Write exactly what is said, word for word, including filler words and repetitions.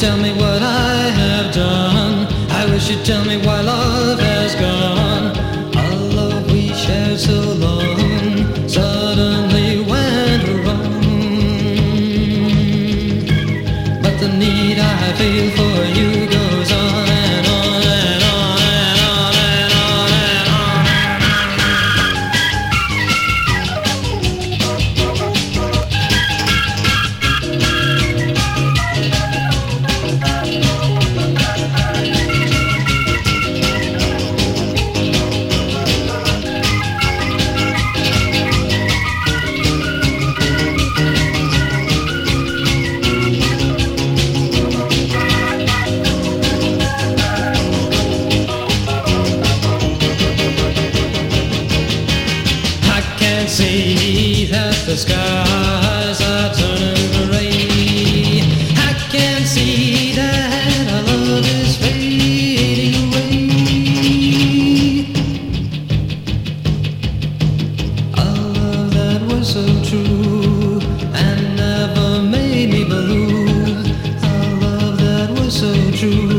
you'd tell me what I have done. I wish you'd tell me why love has gone. All love we shared so long suddenly went wrong. But the need I feel for you goes on and on and on and on and on and on See that the skies are turning gray. I can see that our love is fading away. Our love that was so true and never made me blue. Our love that was so true.